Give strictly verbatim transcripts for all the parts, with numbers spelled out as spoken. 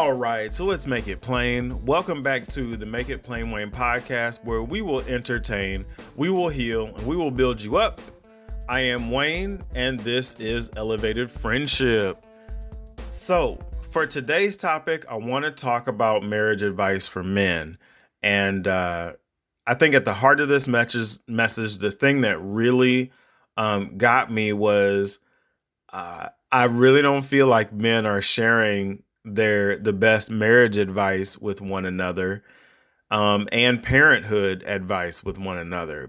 All right, so let's make it plain. Welcome back to the Make It Plain Wayne podcast, where we will entertain, we will heal, and we will build you up. I am Wayne, and this is Elevated Friendship. So for today's topic, I want to talk about marriage advice for men. And uh, I think at the heart of this message, message the thing that really um, got me was uh, I really don't feel like men are sharing their the best marriage advice with one another um, and parenthood advice with one another.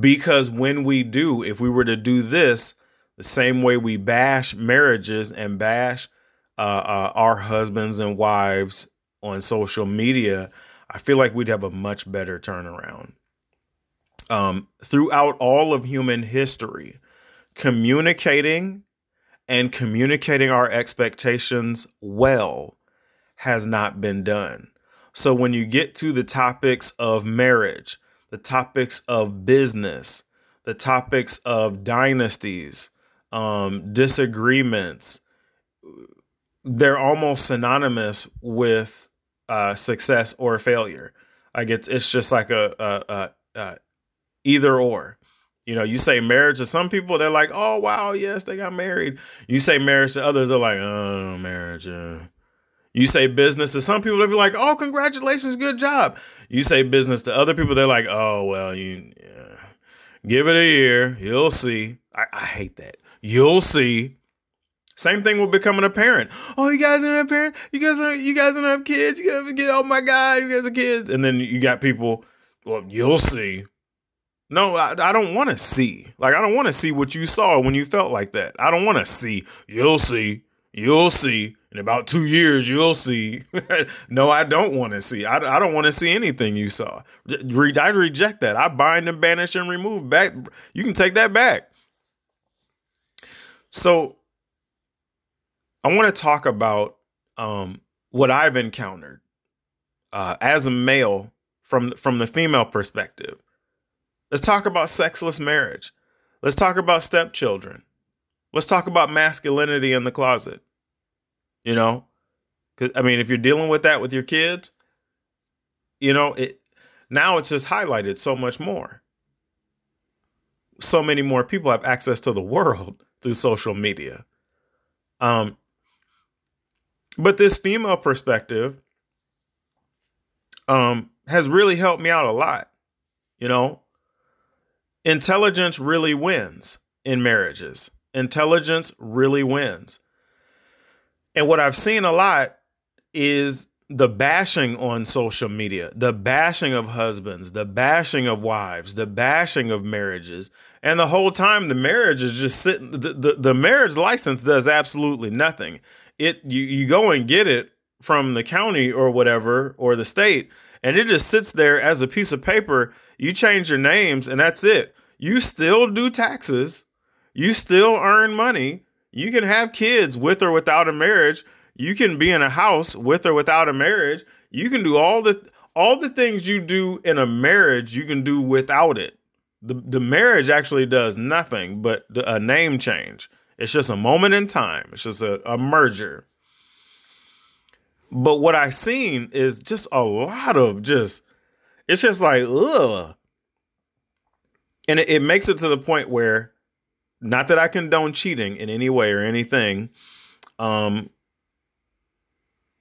Because when we do, if we were to do this the same way we bash marriages and bash uh, uh, our husbands and wives on social media, I feel like we'd have a much better turnaround. Um, throughout all of human history, communicating and communicating our expectations well has not been done. So when you get to the topics of marriage, the topics of business, the topics of dynasties, um, disagreements, they're almost synonymous with Uh, success or failure. Like it's it's just like a, a, a, a either or. You know, you say marriage to some people, they're like, oh wow, yes, they got married. You say marriage to others, they're like, oh, marriage. Uh. You say business to some people, they'll be like, oh, congratulations, good job. You say business to other people, they're like, oh well, you yeah. Give it a year, you'll see. I, I hate that. You'll see. Same thing with becoming a parent. Oh, you guys aren't a parent? You guys are, you guys don't have kids? You guys get, oh my God, you guys are kids. And then you got people, well, you'll see. No, I, I don't want to see. Like, I don't want to see what you saw when you felt like that. I don't want to see. You'll see. You'll see. In about two years, you'll see. No, I don't want to see. I, I don't want to see anything you saw. Re- I reject that. I bind and banish and remove back. You can take that back. So I want to talk about um, what I've encountered uh, as a male from, from the female perspective. Let's talk about sexless marriage. Let's talk about stepchildren. Let's talk about masculinity in the closet. You know, I mean, if you're dealing with that with your kids, you know, it now it's just highlighted so much more. So many more people have access to the world through social media. Um, But this female perspective um, has really helped me out a lot. You know, intelligence really wins in marriages. Intelligence really wins. And what I've seen a lot is the bashing on social media, the bashing of husbands, the bashing of wives, the bashing of marriages. And the whole time the marriage is just sitting, the, the, the marriage license does absolutely nothing. It you, you go and get it from the county or whatever, or the state, and it just sits there as a piece of paper. You change your names and that's it. You still do taxes. You still earn money. You can have kids with or without a marriage. You can be in a house with or without a marriage. You can do all the all the things you do in a marriage, you can do without it. The, the marriage actually does nothing but a name change. It's just a moment in time. It's just a, a merger. But what I've seen is just a lot of just, it's just like, ugh. And it, it makes it to the point where, not that I condone cheating in any way or anything, um,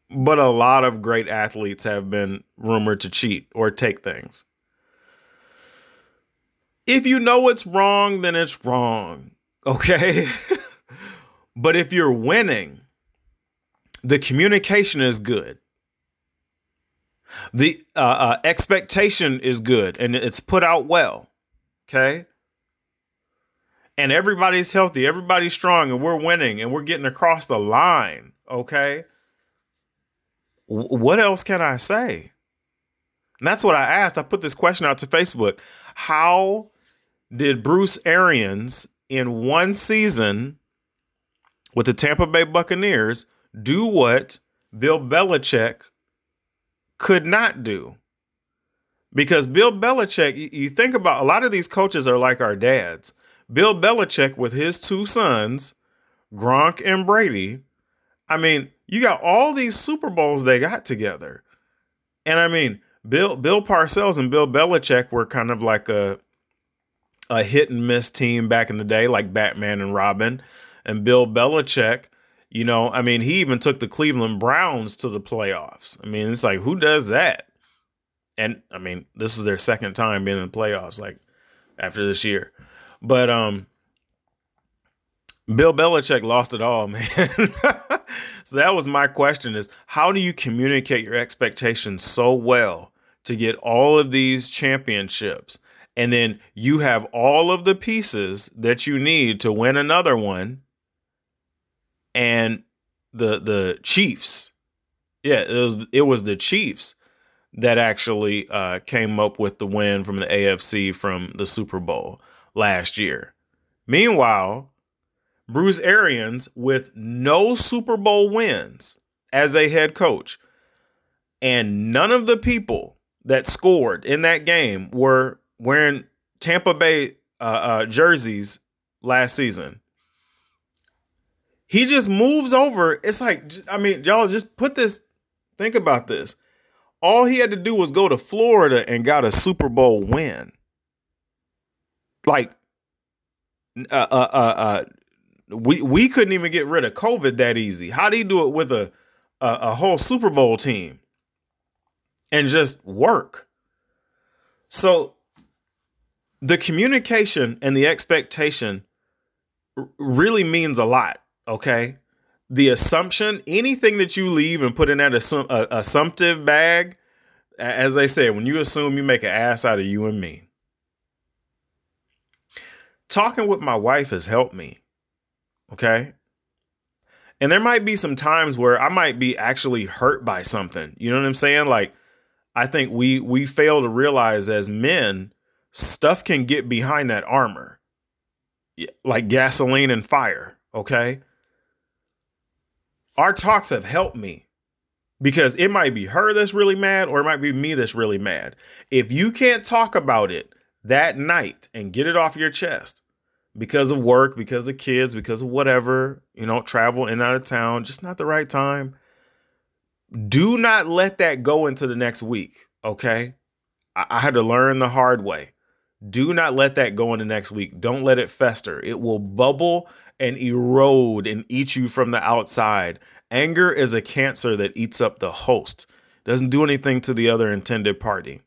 but a lot of great athletes have been rumored to cheat or take things. If you know it's wrong, then it's wrong. Okay. But if you're winning, the communication is good. The uh, uh, expectation is good and it's put out well. Okay. And everybody's healthy. Everybody's strong and we're winning and we're getting across the line. Okay. W- what else can I say? And that's what I asked. I put this question out to Facebook. How did Bruce Arians in one season with the Tampa Bay Buccaneers do what Bill Belichick could not do? Because Bill Belichick, you think about, a lot of these coaches are like our dads. Bill Belichick with his two sons, Gronk and Brady, I mean, you got all these Super Bowls they got together. And I mean, Bill Bill Parcells and Bill Belichick were kind of like a a hit and miss team back in the day, like Batman and Robin. And Bill Belichick, you know, I mean, he even took the Cleveland Browns to the playoffs. I mean, it's like, who does that? And I mean, this is their second time being in the playoffs, like after this year. But um, Bill Belichick lost it all, man. So that was my question, is how do you communicate your expectations so well to get all of these championships? And then you have all of the pieces that you need to win another one. And the the Chiefs, yeah, it was it was the Chiefs that actually uh, came up with the win from the A F C from the Super Bowl last year. Meanwhile, Bruce Arians, with no Super Bowl wins as a head coach, and none of the people that scored in that game were wearing Tampa Bay uh, uh, jerseys last season. He just moves over. It's like, I mean, y'all just put this, think about this. All he had to do was go to Florida and got a Super Bowl win. Like, uh, uh, uh, uh, we we couldn't even get rid of COVID that easy. How'd he do it with a, a, a whole Super Bowl team and just work? So the communication and the expectation r- really means a lot, okay? The assumption, anything that you leave and put in that assum- uh, assumptive bag, as they say, when you assume, you make an ass out of you and me. Talking with my wife has helped me, okay? And there might be some times where I might be actually hurt by something. You know what I'm saying? Like, I think we we fail to realize as men, stuff can get behind that armor, like gasoline and fire, okay? Our talks have helped me, because it might be her that's really mad, or it might be me that's really mad. If you can't talk about it that night and get it off your chest because of work, because of kids, because of whatever, you know, travel in and out of town, just not the right time, do not let that go into the next week, okay? I, I had to learn the hard way. Do not let that go into next week. Don't let it fester. It will bubble and erode and eat you from the outside. Anger is a cancer that eats up the host. Doesn't do anything to the other intended party.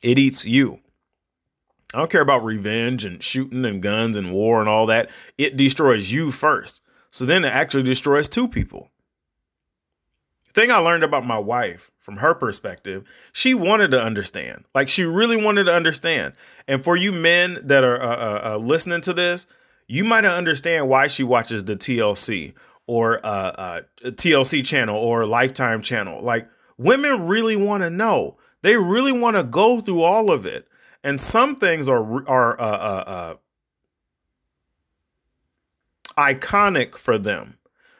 It eats you. I don't care about revenge and shooting and guns and war and all that. It destroys you first. So then it actually destroys two people. The thing I learned about my wife from her perspective, she wanted to understand. Like, she really wanted to understand. And for you men that are uh, uh, listening to this, you might understand why she watches the T L C or uh, uh, T L C channel or Lifetime channel. Like, women really want to know. They really want to go through all of it. And some things are are uh, uh, uh, iconic for them.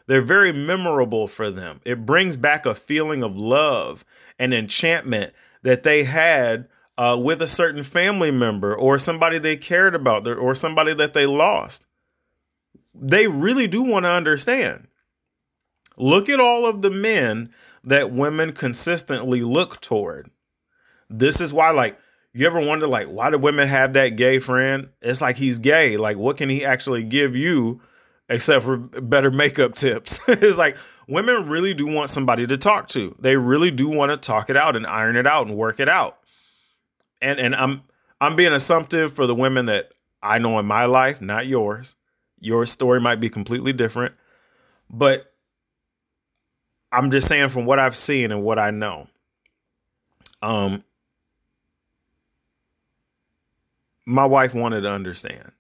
They're very memorable for them. It brings back a feeling of love and enchantment that they had uh, with a certain family member or somebody they cared about or somebody that they lost. They really do want to understand. Look at all of the men that women consistently look toward. This is why, like, you ever wonder, like, why do women have that gay friend? It's like, he's gay. Like, what can he actually give you? Except for better makeup tips. It's like, women really do want somebody to talk to. They really do want to talk it out and iron it out and work it out. And and I'm I'm being assumptive for the women that I know in my life, not yours. Your story might be completely different. But I'm just saying from what I've seen and what I know. Um, my wife wanted to understand.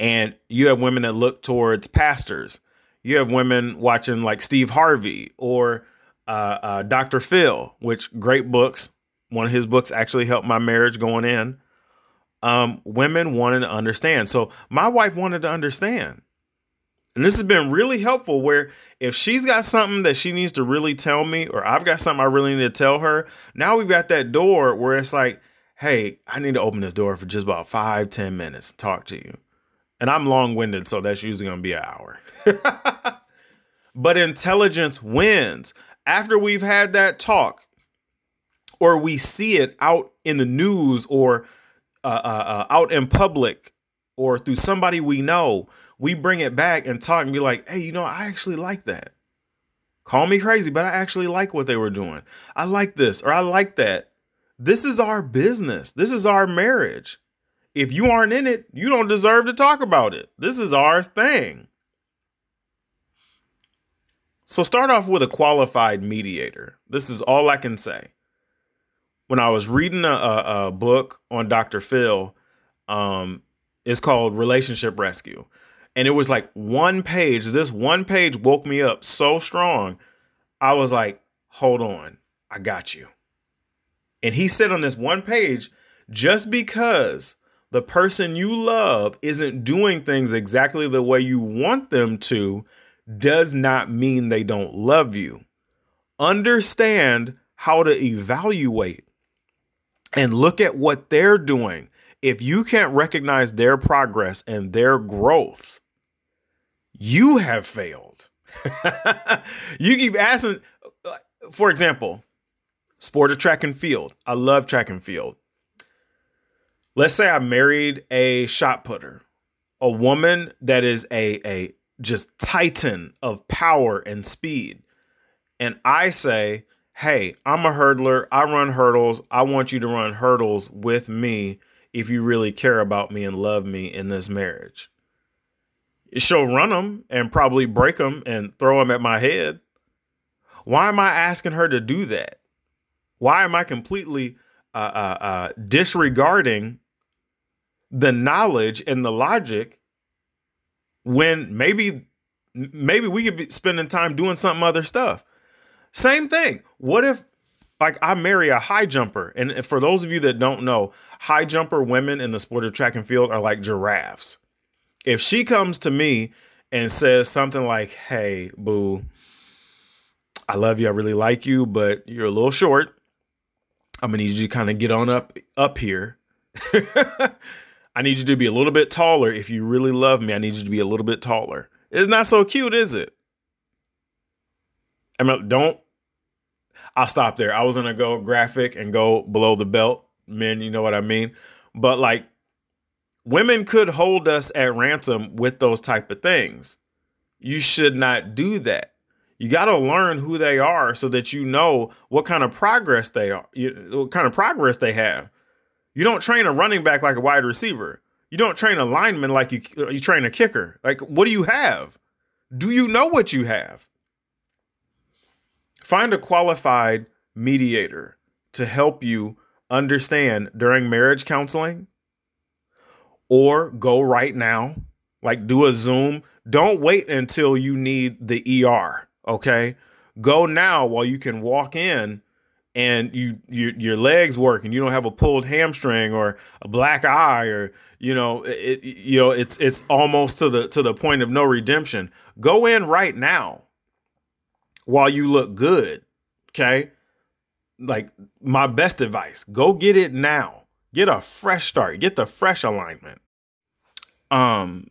And you have women that look towards pastors. You have women watching like Steve Harvey or uh, uh, Doctor Phil, which, great books. One of his books actually helped my marriage going in. Um, women wanted to understand. So my wife wanted to understand. And this has been really helpful, where if she's got something that she needs to really tell me, or I've got something I really need to tell her, now we've got that door where it's like, hey, I need to open this door for just about five, ten minutes to talk to you. And I'm long-winded, so that's usually going to be an hour. but intelligence wins. After we've had that talk, or we see it out in the news, or uh, uh, uh, out in public, or through somebody we know, we bring it back and talk and be like, hey, you know, I actually like that. Call me crazy, but I actually like what they were doing. I like this, or I like that. This is our business. This is our marriage. If you aren't in it, you don't deserve to talk about it. This is our thing. So start off with a qualified mediator. This is all I can say. When I was reading a, a book on Doctor Phil, um, it's called Relationship Rescue. And it was like one page. This one page woke me up so strong. I was like, hold on, I got you. And he said on this one page, just because the person you love isn't doing things exactly the way you want them to does not mean they don't love you. Understand how to evaluate and look at what they're doing. If you can't recognize their progress and their growth, you have failed. You keep asking, for example, sport of track and field. I love track and field. Let's say I married a shot putter, a woman that is a, a just titan of power and speed. And I say, hey, I'm a hurdler. I run hurdles. I want you to run hurdles with me if you really care about me and love me in this marriage. She'll run them and probably break them and throw them at my head. Why am I asking her to do that? Why am I completely uh, uh, uh, disregarding the knowledge and the logic when maybe maybe we could be spending time doing some other stuff? Same thing. What if, like, I marry a high jumper? And for those of you that don't know, high jumper women in the sport of track and field are like giraffes. If she comes to me and says something like, hey, boo, I love you, I really like you, but you're a little short. I'm going to need you to kind of get on up, up here. I need you to be a little bit taller. If you really love me, I need you to be a little bit taller. It's not so cute, is it? I mean, don't. I'll stop there. I was going to go graphic and go below the belt. Men, you know what I mean? But like, women could hold us at ransom with those type of things. You should not do that. You got to learn who they are so that you know what kind of progress they are, what kind of progress they have. You don't train a running back like a wide receiver. You don't train a lineman like you, you train a kicker. Like, what do you have? Do you know what you have? Find a qualified mediator to help you understand during marriage counseling, or go right now, like do a Zoom. Don't wait until you need the E R. OK, go now while you can walk in and you, you your legs work and you don't have a pulled hamstring or a black eye, or, you know, it, you know, it's it's almost to the to the point of no redemption. Go in right now while you look good. OK, like my best advice, go get it now. Get a fresh start. Get the fresh alignment. Um,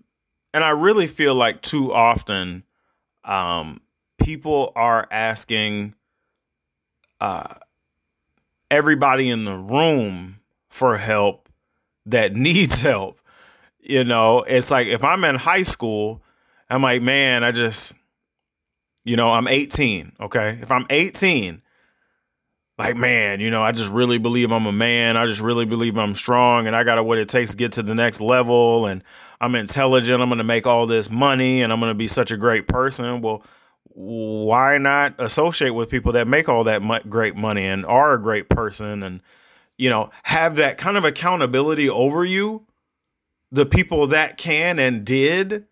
and I really feel like too often, um, people are asking uh, everybody in the room for help that needs help. You know, it's like if I'm in high school, I'm like, man, I just, you know, I'm eighteen. OK, if I'm eighteen, like, man, you know, I just really believe I'm a man. I just really believe I'm strong and I got what it takes to get to the next level. And I'm intelligent. I'm going to make all this money and I'm going to be such a great person. Well, why not associate with people that make all that great money and are a great person and, you know, have that kind of accountability over you? The people that can and did,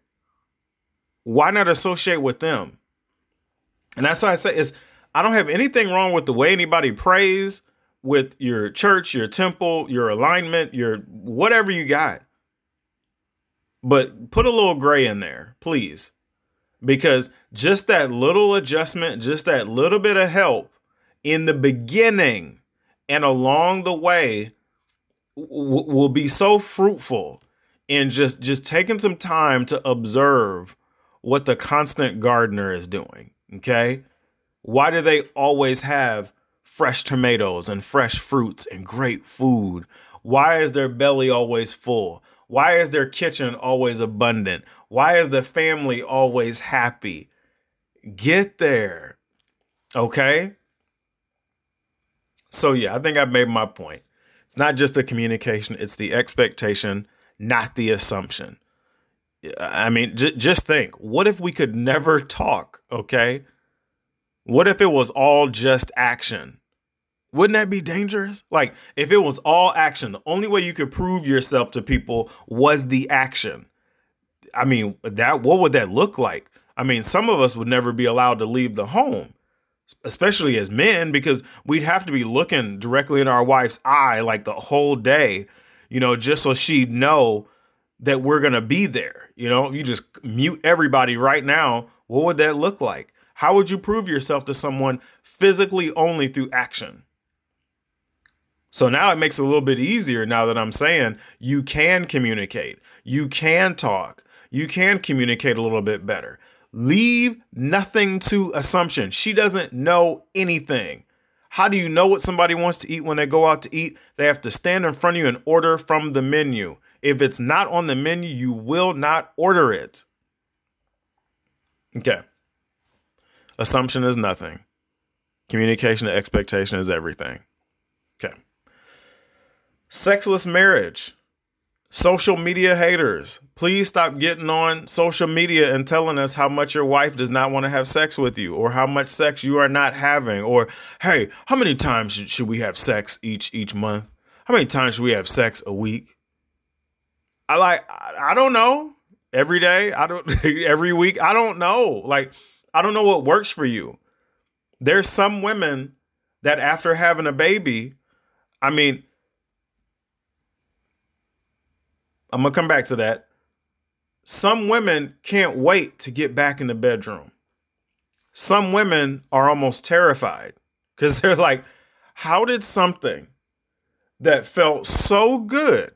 why not associate with them? And that's why I say is I don't have anything wrong with the way anybody prays, with your church, your temple, your alignment, your whatever you got. But put a little gray in there, please. Because just that little adjustment, just that little bit of help in the beginning and along the way w- will be so fruitful in just, just taking some time to observe what the constant gardener is doing, okay? Why do they always have fresh tomatoes and fresh fruits and great food? Why is their belly always full? Why is their kitchen always abundant? Why is the family always happy? Get there, okay? So yeah, I think I've made my point. It's not just the communication, it's the expectation, not the assumption. I mean, j- just think, what if we could never talk, okay? What if it was all just action? Wouldn't that be dangerous? Like, if it was all action, the only way you could prove yourself to people was the action. I mean, that what would that look like? I mean, some of us would never be allowed to leave the home, especially as men, because we'd have to be looking directly in our wife's eye like the whole day, you know, just so she'd know that we're going to be there. You know, you just mute everybody right now. What would that look like? How would you prove yourself to someone physically only through action? So now it makes it a little bit easier now that I'm saying you can communicate, you can talk, you can communicate a little bit better. Leave nothing to assumption. She doesn't know anything. How do you know what somebody wants to eat when they go out to eat? They have to stand in front of you and order from the menu. If it's not on the menu, you will not order it. Okay. Assumption is nothing. Communication and expectation is everything. Okay. Sexless marriage. Social media haters. Please stop getting on social media and telling us how much your wife does not want to have sex with you, or how much sex you are not having, or, hey, how many times should we have sex each each month? How many times should we have sex a week? I like, I don't know. Every day. I don't, every week. I don't know. Like, I don't know what works for you. There's some women that after having a baby, I mean, I'm going to come back to that. Some women can't wait to get back in the bedroom. Some women are almost terrified because they're like, how did something that felt so good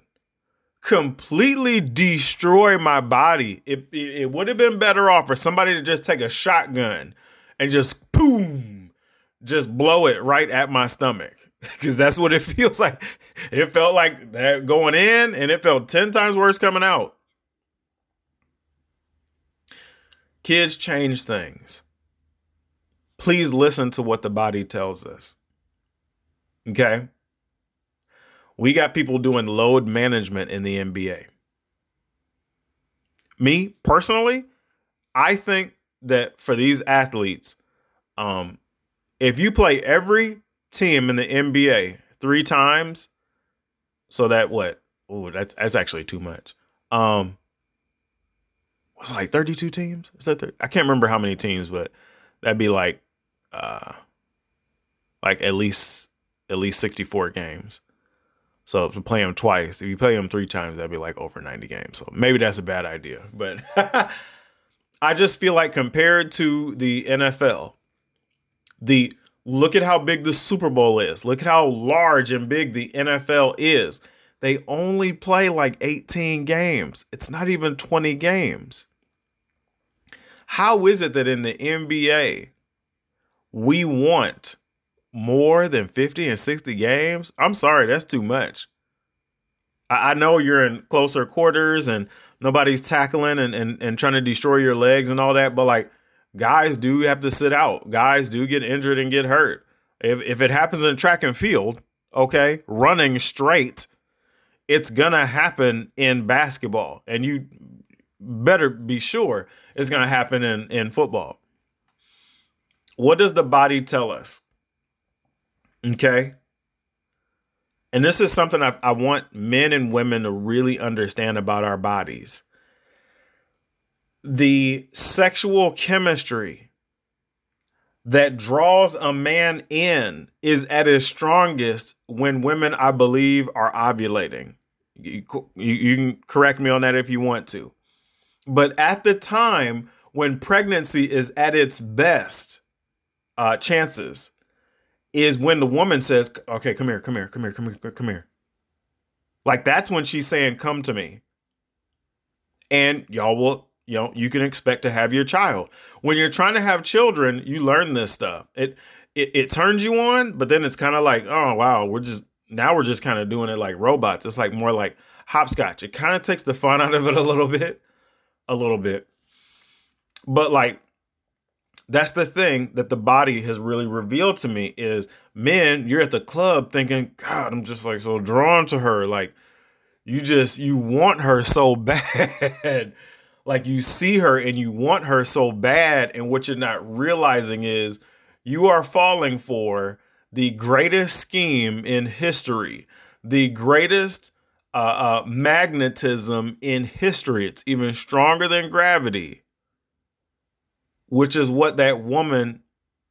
completely destroy my body? It, it, it would have been better off for somebody to just take a shotgun and just boom, just blow it right at my stomach. Because that's what it feels like. It felt like that going in, and it felt ten times worse coming out. Kids change things. Please listen to what the body tells us. Okay? We got people doing load management in the N B A. Me, personally, I think that for these athletes, um, if you play every team in the N B A three times, so that what? Oh, that's that's actually too much. Um, was it like thirty-two teams? Is that thirty? I can't remember how many teams, but that'd be like, uh, like at least at least sixty-four games. So to play them twice, if you play them three times, that'd be like over ninety games. So maybe that's a bad idea. But I just feel like compared to the N F L, the look at how big the Super Bowl is. Look at how large and big the N F L is. They only play like eighteen games. It's not even twenty games. How is it that in the N B A, we want more than fifty and sixty games? I'm sorry, that's too much. I know you're in closer quarters and nobody's tackling and, and, and trying to destroy your legs and all that, but like, guys do have to sit out. Guys do get injured and get hurt. If if it happens in track and field, okay, running straight, it's gonna happen in basketball. And you better be sure it's gonna happen in, in football. What does the body tell us? Okay. And this is something I, I want men and women to really understand about our bodies. The sexual chemistry that draws a man in is at its strongest when women, I believe, are ovulating. You, you, you can correct me on that if you want to. But at the time when pregnancy is at its best uh, chances, is when the woman says, okay, come here, come here, come here, come here, come here. Like, that's when she's saying, come to me. And y'all will you know, you can expect to have your child. When you're trying to have children, you learn this stuff. It it, it turns you on, but then it's kind of like, oh, wow, we're just now we're just kind of doing it like robots. It's like more like hopscotch. It kind of takes the fun out of it a little bit, a little bit. But like, that's the thing that the body has really revealed to me is, men, you're at the club thinking, God, I'm just like so drawn to her. Like you just, you want her so bad. Like you see her and you want her so bad. And what you're not realizing is you are falling for the greatest scheme in history, the greatest uh, uh, magnetism in history. It's even stronger than gravity, which is what that woman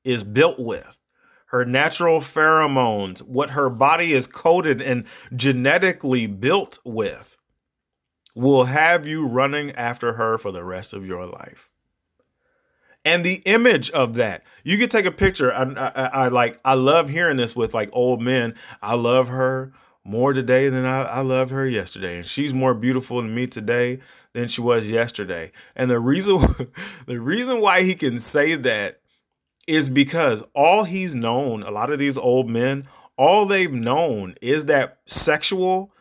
is built with. Her natural pheromones, what her body is coded and genetically built with, will have you running after her for the rest of your life. And the image of that, you could take a picture. I, I, I like, I love hearing this with like old men. I love her more today than I, I loved her yesterday. And she's more beautiful to me today than she was yesterday. And the reason, the reason why he can say that is because all he's known, a lot of these old men, all they've known is that sexual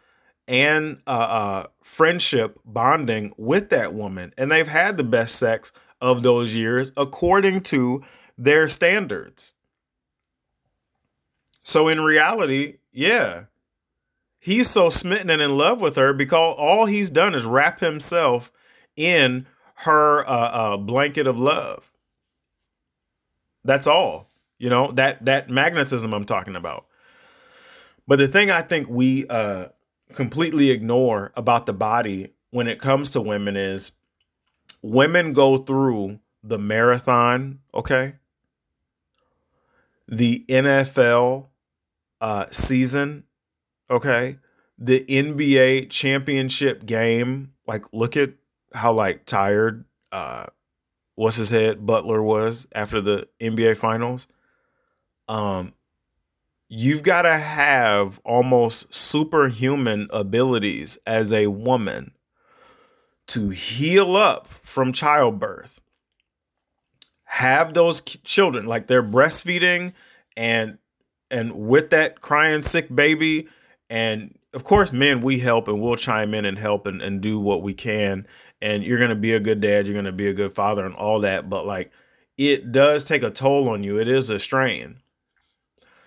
and uh, uh, friendship bonding with that woman. And they've had the best sex of those years according to their standards. So in reality, yeah. He's so smitten and in love with her because all he's done is wrap himself in her uh, uh, blanket of love. That's all, you know, that that magnetism I'm talking about. But the thing I think we uh, completely ignore about the body when it comes to women is women go through the marathon, okay? The N F L uh, season. Okay, the N B A championship game, like look at how like tired, uh, what's his head, Butler was after the N B A finals. Um, you've got to have almost superhuman abilities as a woman to heal up from childbirth, have those children, like they're breastfeeding and, and with that crying sick baby. And of course, men, we help and we'll chime in and help and, and do what we can. And you're going to be a good dad. You're going to be a good father and all that. But like, it does take a toll on you. It is a strain.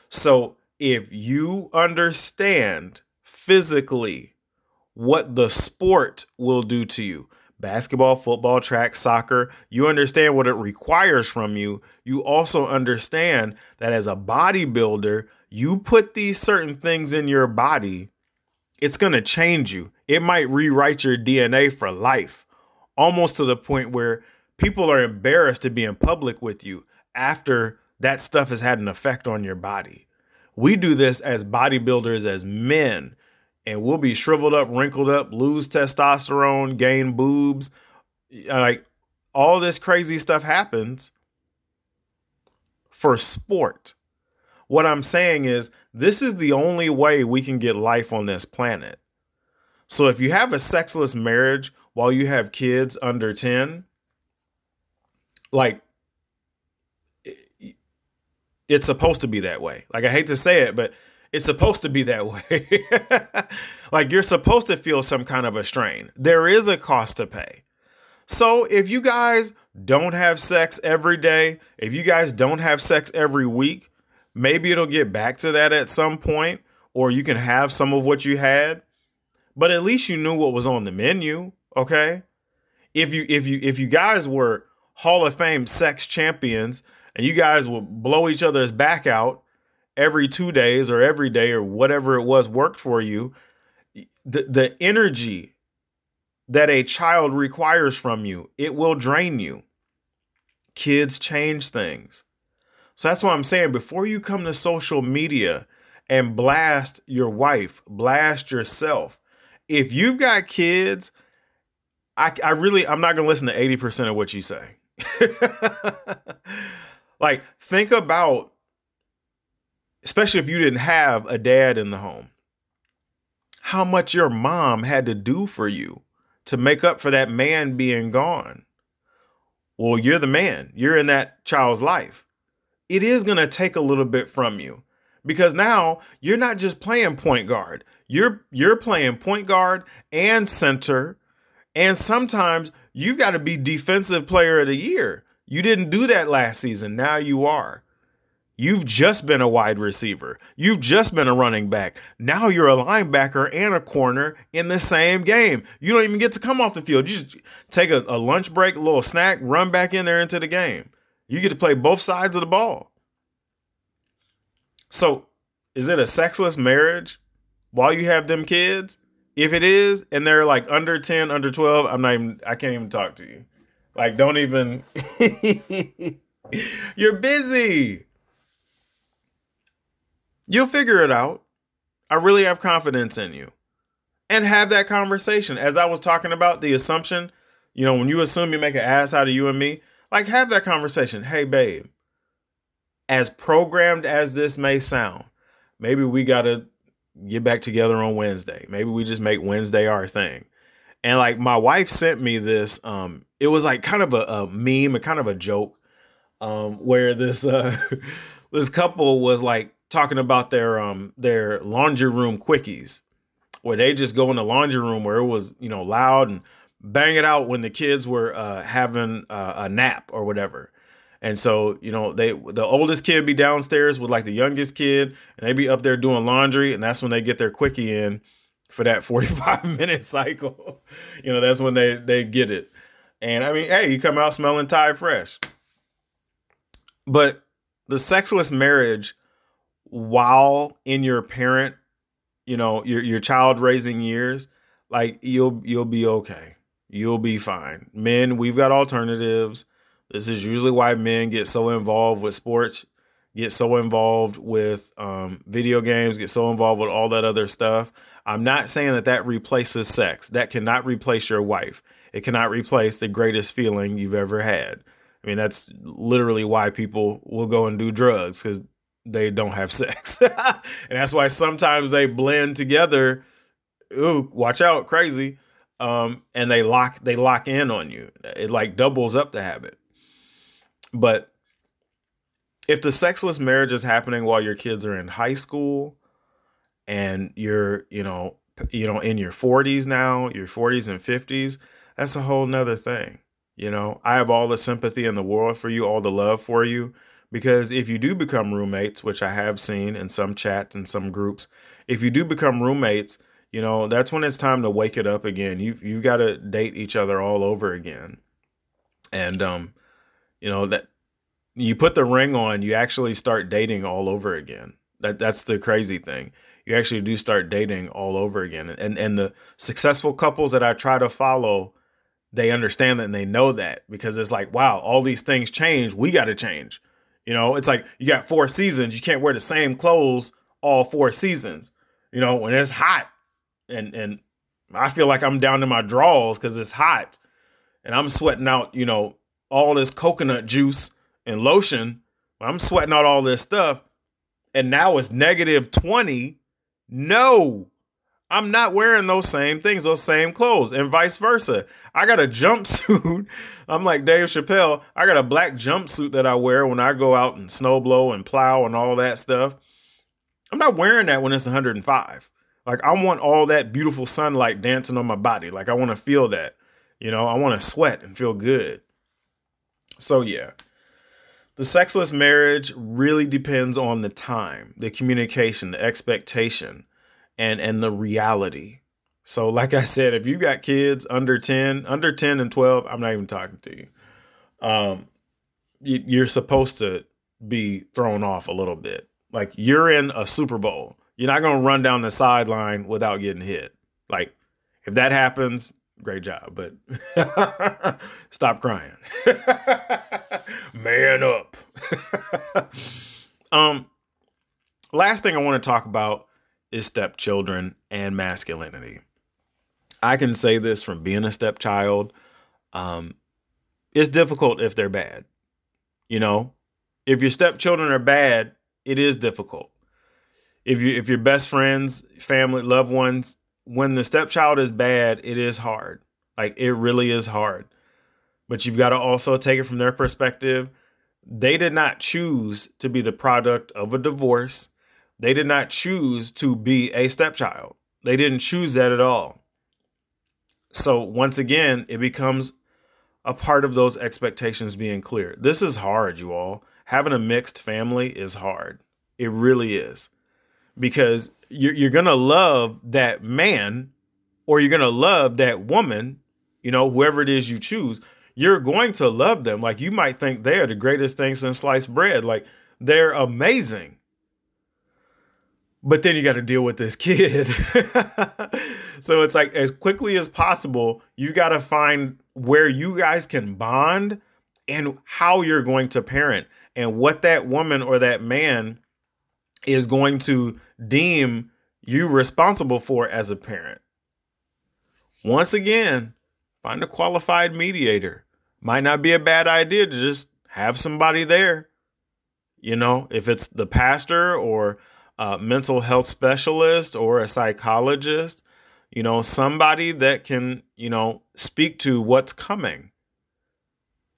So if you understand physically what the sport will do to you, basketball, football, track, soccer, you understand what it requires from you. You also understand that as a bodybuilder, you put these certain things in your body, it's going to change you. It might rewrite your D N A for life, almost to the point where people are embarrassed to be in public with you after that stuff has had an effect on your body. We do this as bodybuilders, as men, and we'll be shriveled up, wrinkled up, lose testosterone, gain boobs. Like all this crazy stuff happens for sport. What I'm saying is this is the only way we can get life on this planet. So if you have a sexless marriage while you have kids under ten, like it's supposed to be that way. Like I hate to say it, but it's supposed to be that way. Like you're supposed to feel some kind of a strain. There is a cost to pay. So if you guys don't have sex every day, if you guys don't have sex every week, maybe it'll get back to that at some point, or you can have some of what you had, but at least you knew what was on the menu. Okay. If you, if you, if you guys were Hall of Fame sex champions and you guys would blow each other's back out every two days or every day or whatever it was worked for you, the, the energy that a child requires from you, it will drain you. Kids change things. So that's what I'm saying. Before you come to social media and blast your wife, blast yourself. If you've got kids, I, I really, I'm not going to listen to eighty percent of what you say. Like think about, especially if you didn't have a dad in the home, how much your mom had to do for you to make up for that man being gone. Well, you're the man. You're in that child's life. It is going to take a little bit from you, because now you're not just playing point guard. You're you're playing point guard and center. And sometimes you've got to be defensive player of the year. You didn't do that last season. Now you are. You've just been a wide receiver. You've just been a running back. Now you're a linebacker and a corner in the same game. You don't even get to come off the field. You just take a, a lunch break, a little snack, run back in there into the game. You get to play both sides of the ball. So is it a sexless marriage while you have them kids? If it is, and they're like under ten, under twelve, I'm not even, I can't even talk to you. Like, don't even, you're busy. You'll figure it out. I really have confidence in you. And have that conversation. As I was talking about the assumption, you know, when you assume you make an ass out of you and me, like, have that conversation. Hey, babe, as programmed as this may sound, maybe we got to get back together on Wednesday. Maybe we just make Wednesday our thing. And like, my wife sent me this. Um, it was like kind of a, a meme, a kind of a joke, um, where this uh, this couple was like talking about their um their laundry room quickies, where they just go in the laundry room where it was, you know, loud, and bang it out when the kids were uh, having uh, a nap or whatever. And so, you know, they the oldest kid be downstairs with like the youngest kid, and they be up there doing laundry. And that's when they get their quickie in for that forty-five minute cycle. You know, that's when they, they get it. And I mean, hey, you come out smelling Tide Fresh. But the sexless marriage while in your parent, you know, your, your child raising years, like you'll, you'll be okay. You'll be fine. Men, we've got alternatives. This is usually why men get so involved with sports, get so involved with um, video games, get so involved with all that other stuff. I'm not saying that that replaces sex. That cannot replace your wife. It cannot replace the greatest feeling you've ever had. I mean, that's literally why people will go and do drugs, because they don't have sex. And that's why sometimes they blend together. Ooh, watch out, crazy. Um, and they lock, they lock in on you. It like doubles up the habit. But if the sexless marriage is happening while your kids are in high school and you're, you know, you know, in your forties now, your forties and fifties, that's a whole nother thing. You know, I have all the sympathy in the world for you, all the love for you, because if you do become roommates, which I have seen in some chats and some groups, if you do become roommates, you know, that's when it's time to wake it up again. You've, you've got to date each other all over again. And, um, you know, that you put the ring on, you actually start dating all over again. That that's the crazy thing. You actually do start dating all over again. And and the successful couples that I try to follow, they understand that and they know that, because it's like, wow, all these things change. We got to change. You know, it's like you got four seasons. You can't wear the same clothes all four seasons. You know, when it's hot and and I feel like I'm down to my drawers because it's hot and I'm sweating out, you know, all this coconut juice and lotion. I'm sweating out all this stuff. And now it's negative twenty. No, I'm not wearing those same things, those same clothes, and vice versa. I got a jumpsuit. I'm like Dave Chappelle. I got a black jumpsuit that I wear when I go out and snowblow and plow and all that stuff. I'm not wearing that when it's one hundred five. Like, I want all that beautiful sunlight dancing on my body. Like, I want to feel that, you know, I want to sweat and feel good. So, yeah, the sexless marriage really depends on the time, the communication, the expectation, and, and the reality. So, like I said, if you got kids under ten, under ten and twelve, I'm not even talking to you. Um, you, you're supposed to be thrown off a little bit. Like, you're in a Super Bowl. You're not going to run down the sideline without getting hit. Like, if that happens, great job, but stop crying. Man up. um, last thing I want to talk about is stepchildren and masculinity. I can say this from being a stepchild. Um, it's difficult if they're bad. You know, if your stepchildren are bad, it is difficult. If you, if your best friends, family, loved ones, when the stepchild is bad, it is hard. Like, it really is hard. But you've got to also take it from their perspective. They did not choose to be the product of a divorce. They did not choose to be a stepchild. They didn't choose that at all. So once again, it becomes a part of those expectations being clear. This is hard, you all. Having a mixed family is hard. It really is. Because you're, you're going to love that man or you're going to love that woman, you know, whoever it is you choose, you're going to love them. Like, you might think they are the greatest thing since sliced bread. Like, they're amazing. But then you got to deal with this kid. So it's like, as quickly as possible, you got to find where you guys can bond and how you're going to parent and what that woman or that man is going to deem you responsible for as a parent. Once again, find a qualified mediator. Might not be a bad idea to just have somebody there. You know, if it's the pastor or a mental health specialist or a psychologist, you know, somebody that can, you know, speak to what's coming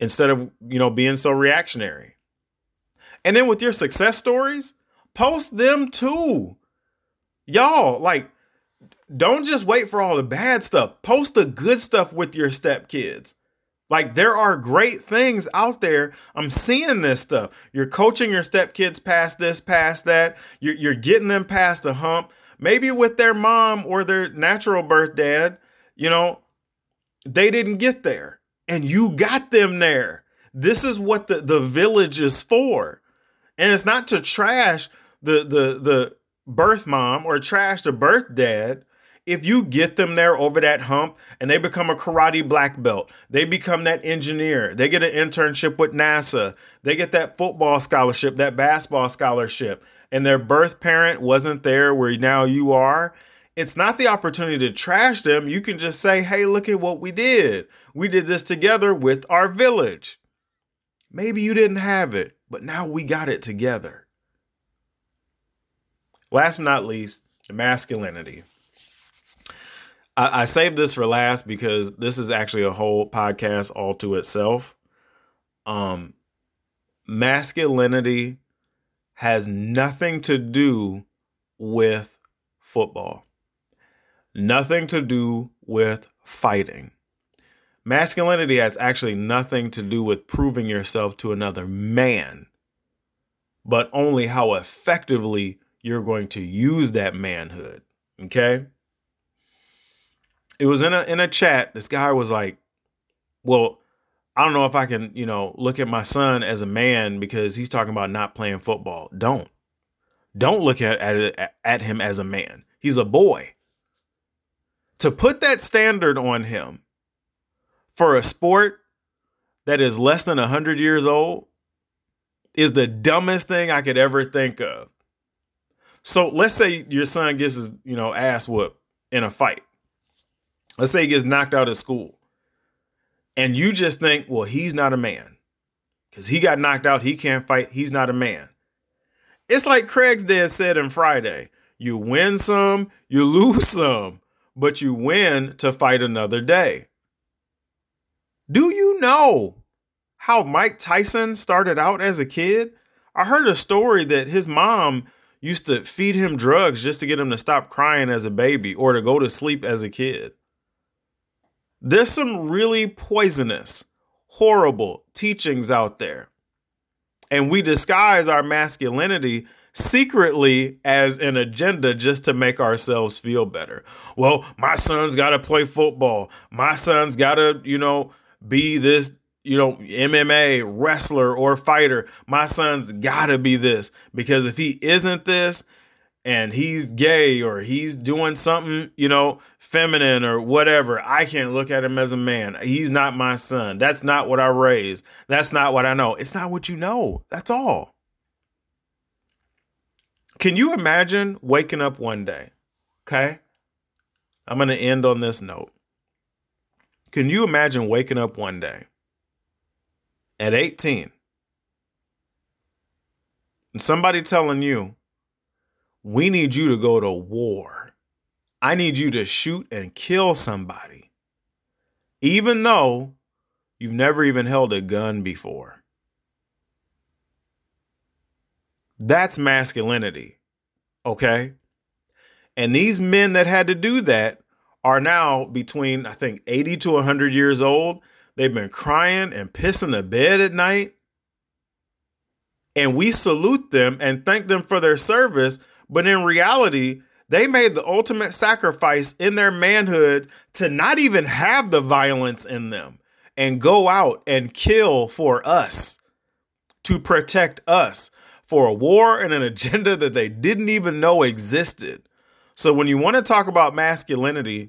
instead of, you know, being so reactionary. And then with your success stories, post them too. Y'all, like, don't just wait for all the bad stuff. Post the good stuff with your stepkids. Like, there are great things out there. I'm seeing this stuff. You're coaching your stepkids past this, past that. You're, you're getting them past the hump. Maybe with their mom or their natural birth dad, you know, they didn't get there. And you got them there. This is what the, the village is for. And it's not to trash the, the, the birth mom or trash the birth dad. If you get them there over that hump and they become a karate black belt, they become that engineer, they get an internship with NASA, they get that football scholarship, that basketball scholarship, and their birth parent wasn't there where now you are, it's not the opportunity to trash them. You can just say, hey, look at what we did. We did this together with our village. Maybe you didn't have it, but now we got it together. Last but not least, masculinity. I saved this for last because this is actually a whole podcast all to itself. Um, masculinity has nothing to do with football, nothing to do with fighting. Masculinity has actually nothing to do with proving yourself to another man, but only how effectively you're going to use that manhood. Okay? It was in a in a chat. This guy was like, well, I don't know if I can, you know, look at my son as a man because he's talking about not playing football. Don't. Don't look at, at, at him as a man. He's a boy. To put that standard on him for a sport that is less than one hundred years old is the dumbest thing I could ever think of. So let's say your son gets his, you know, ass whooped in a fight. Let's say he gets knocked out of school and you just think, well, he's not a man because he got knocked out. He can't fight. He's not a man. It's like Craig's dad said in Friday, you win some, you lose some, but you win to fight another day. Do you know how Mike Tyson started out as a kid? I heard a story that his mom used to feed him drugs just to get him to stop crying as a baby or to go to sleep as a kid. There's some really poisonous, horrible teachings out there. And we disguise our masculinity secretly as an agenda just to make ourselves feel better. Well, my son's got to play football. My son's got to, you know, be this, you know, M M A wrestler or fighter. My son's got to be this because if he isn't this, and he's gay or he's doing something, you know, feminine or whatever, I can't look at him as a man. He's not my son. That's not what I raised. That's not what I know. It's not what you know. That's all. Can you imagine waking up one day? Okay. I'm going to end on this note. Can you imagine waking up one day at eighteen and somebody telling you, we need you to go to war. I need you to shoot and kill somebody. even though you've never even held a gun before. That's masculinity, okay? And these men that had to do that are now between, I think, eighty to one hundred years old. They've been crying and pissing the bed at night. And we salute them and thank them for their service. But in reality, they made the ultimate sacrifice in their manhood to not even have the violence in them and go out and kill for us, to protect us, for a war and an agenda that they didn't even know existed. So when you want to talk about masculinity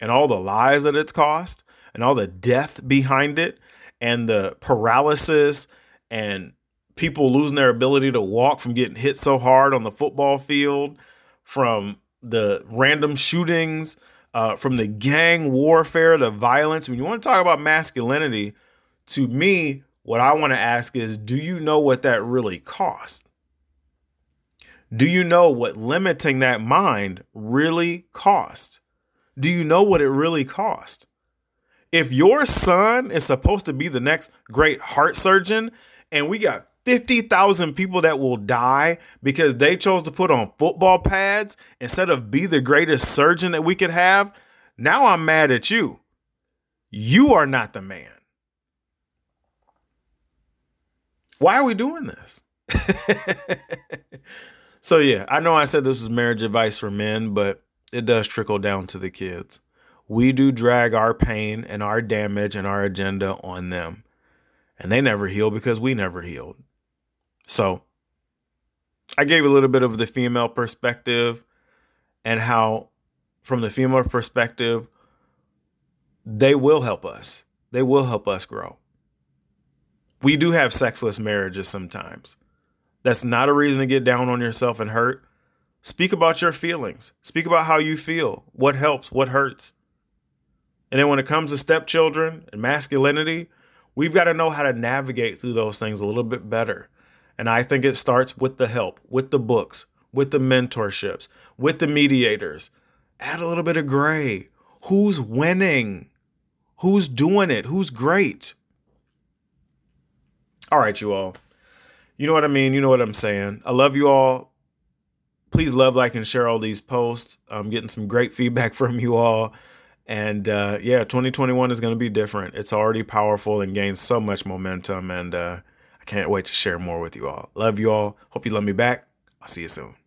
and all the lives that it's cost and all the death behind it and the paralysis and people losing their ability to walk from getting hit so hard on the football field, from the random shootings, uh, from the gang warfare, the violence. When you want to talk about masculinity, to me, what I want to ask is, do you know what that really cost? Do you know what limiting that mind really cost? Do you know what it really cost? If your son is supposed to be the next great heart surgeon and we got fifty thousand people that will die because they chose to put on football pads instead of be the greatest surgeon that we could have, now I'm mad at you. You are not the man. Why are we doing this? So, yeah, I know I said this is marriage advice for men, but it does trickle down to the kids. We do drag our pain and our damage and our agenda on them. And they never heal because we never healed. So I gave a little bit of the female perspective and how from the female perspective, they will help us. They will help us grow. We do have sexless marriages sometimes. That's not a reason to get down on yourself and hurt. Speak about your feelings. Speak about how you feel, what helps, what hurts. And then when it comes to stepchildren and masculinity, we've got to know how to navigate through those things a little bit better. And I think it starts with the help, with the books, with the mentorships, with the mediators. Add a little bit of gray. Who's winning? Who's doing it? Who's great? All right, you all. You know what I mean? You know what I'm saying. I love you all. Please love, like, and share all these posts. I'm getting some great feedback from you all. And uh, yeah, twenty twenty-one is going to be different. It's already powerful and gained so much momentum. And uh, I can't wait to share more with you all. Love you all. Hope you love me back. I'll see you soon.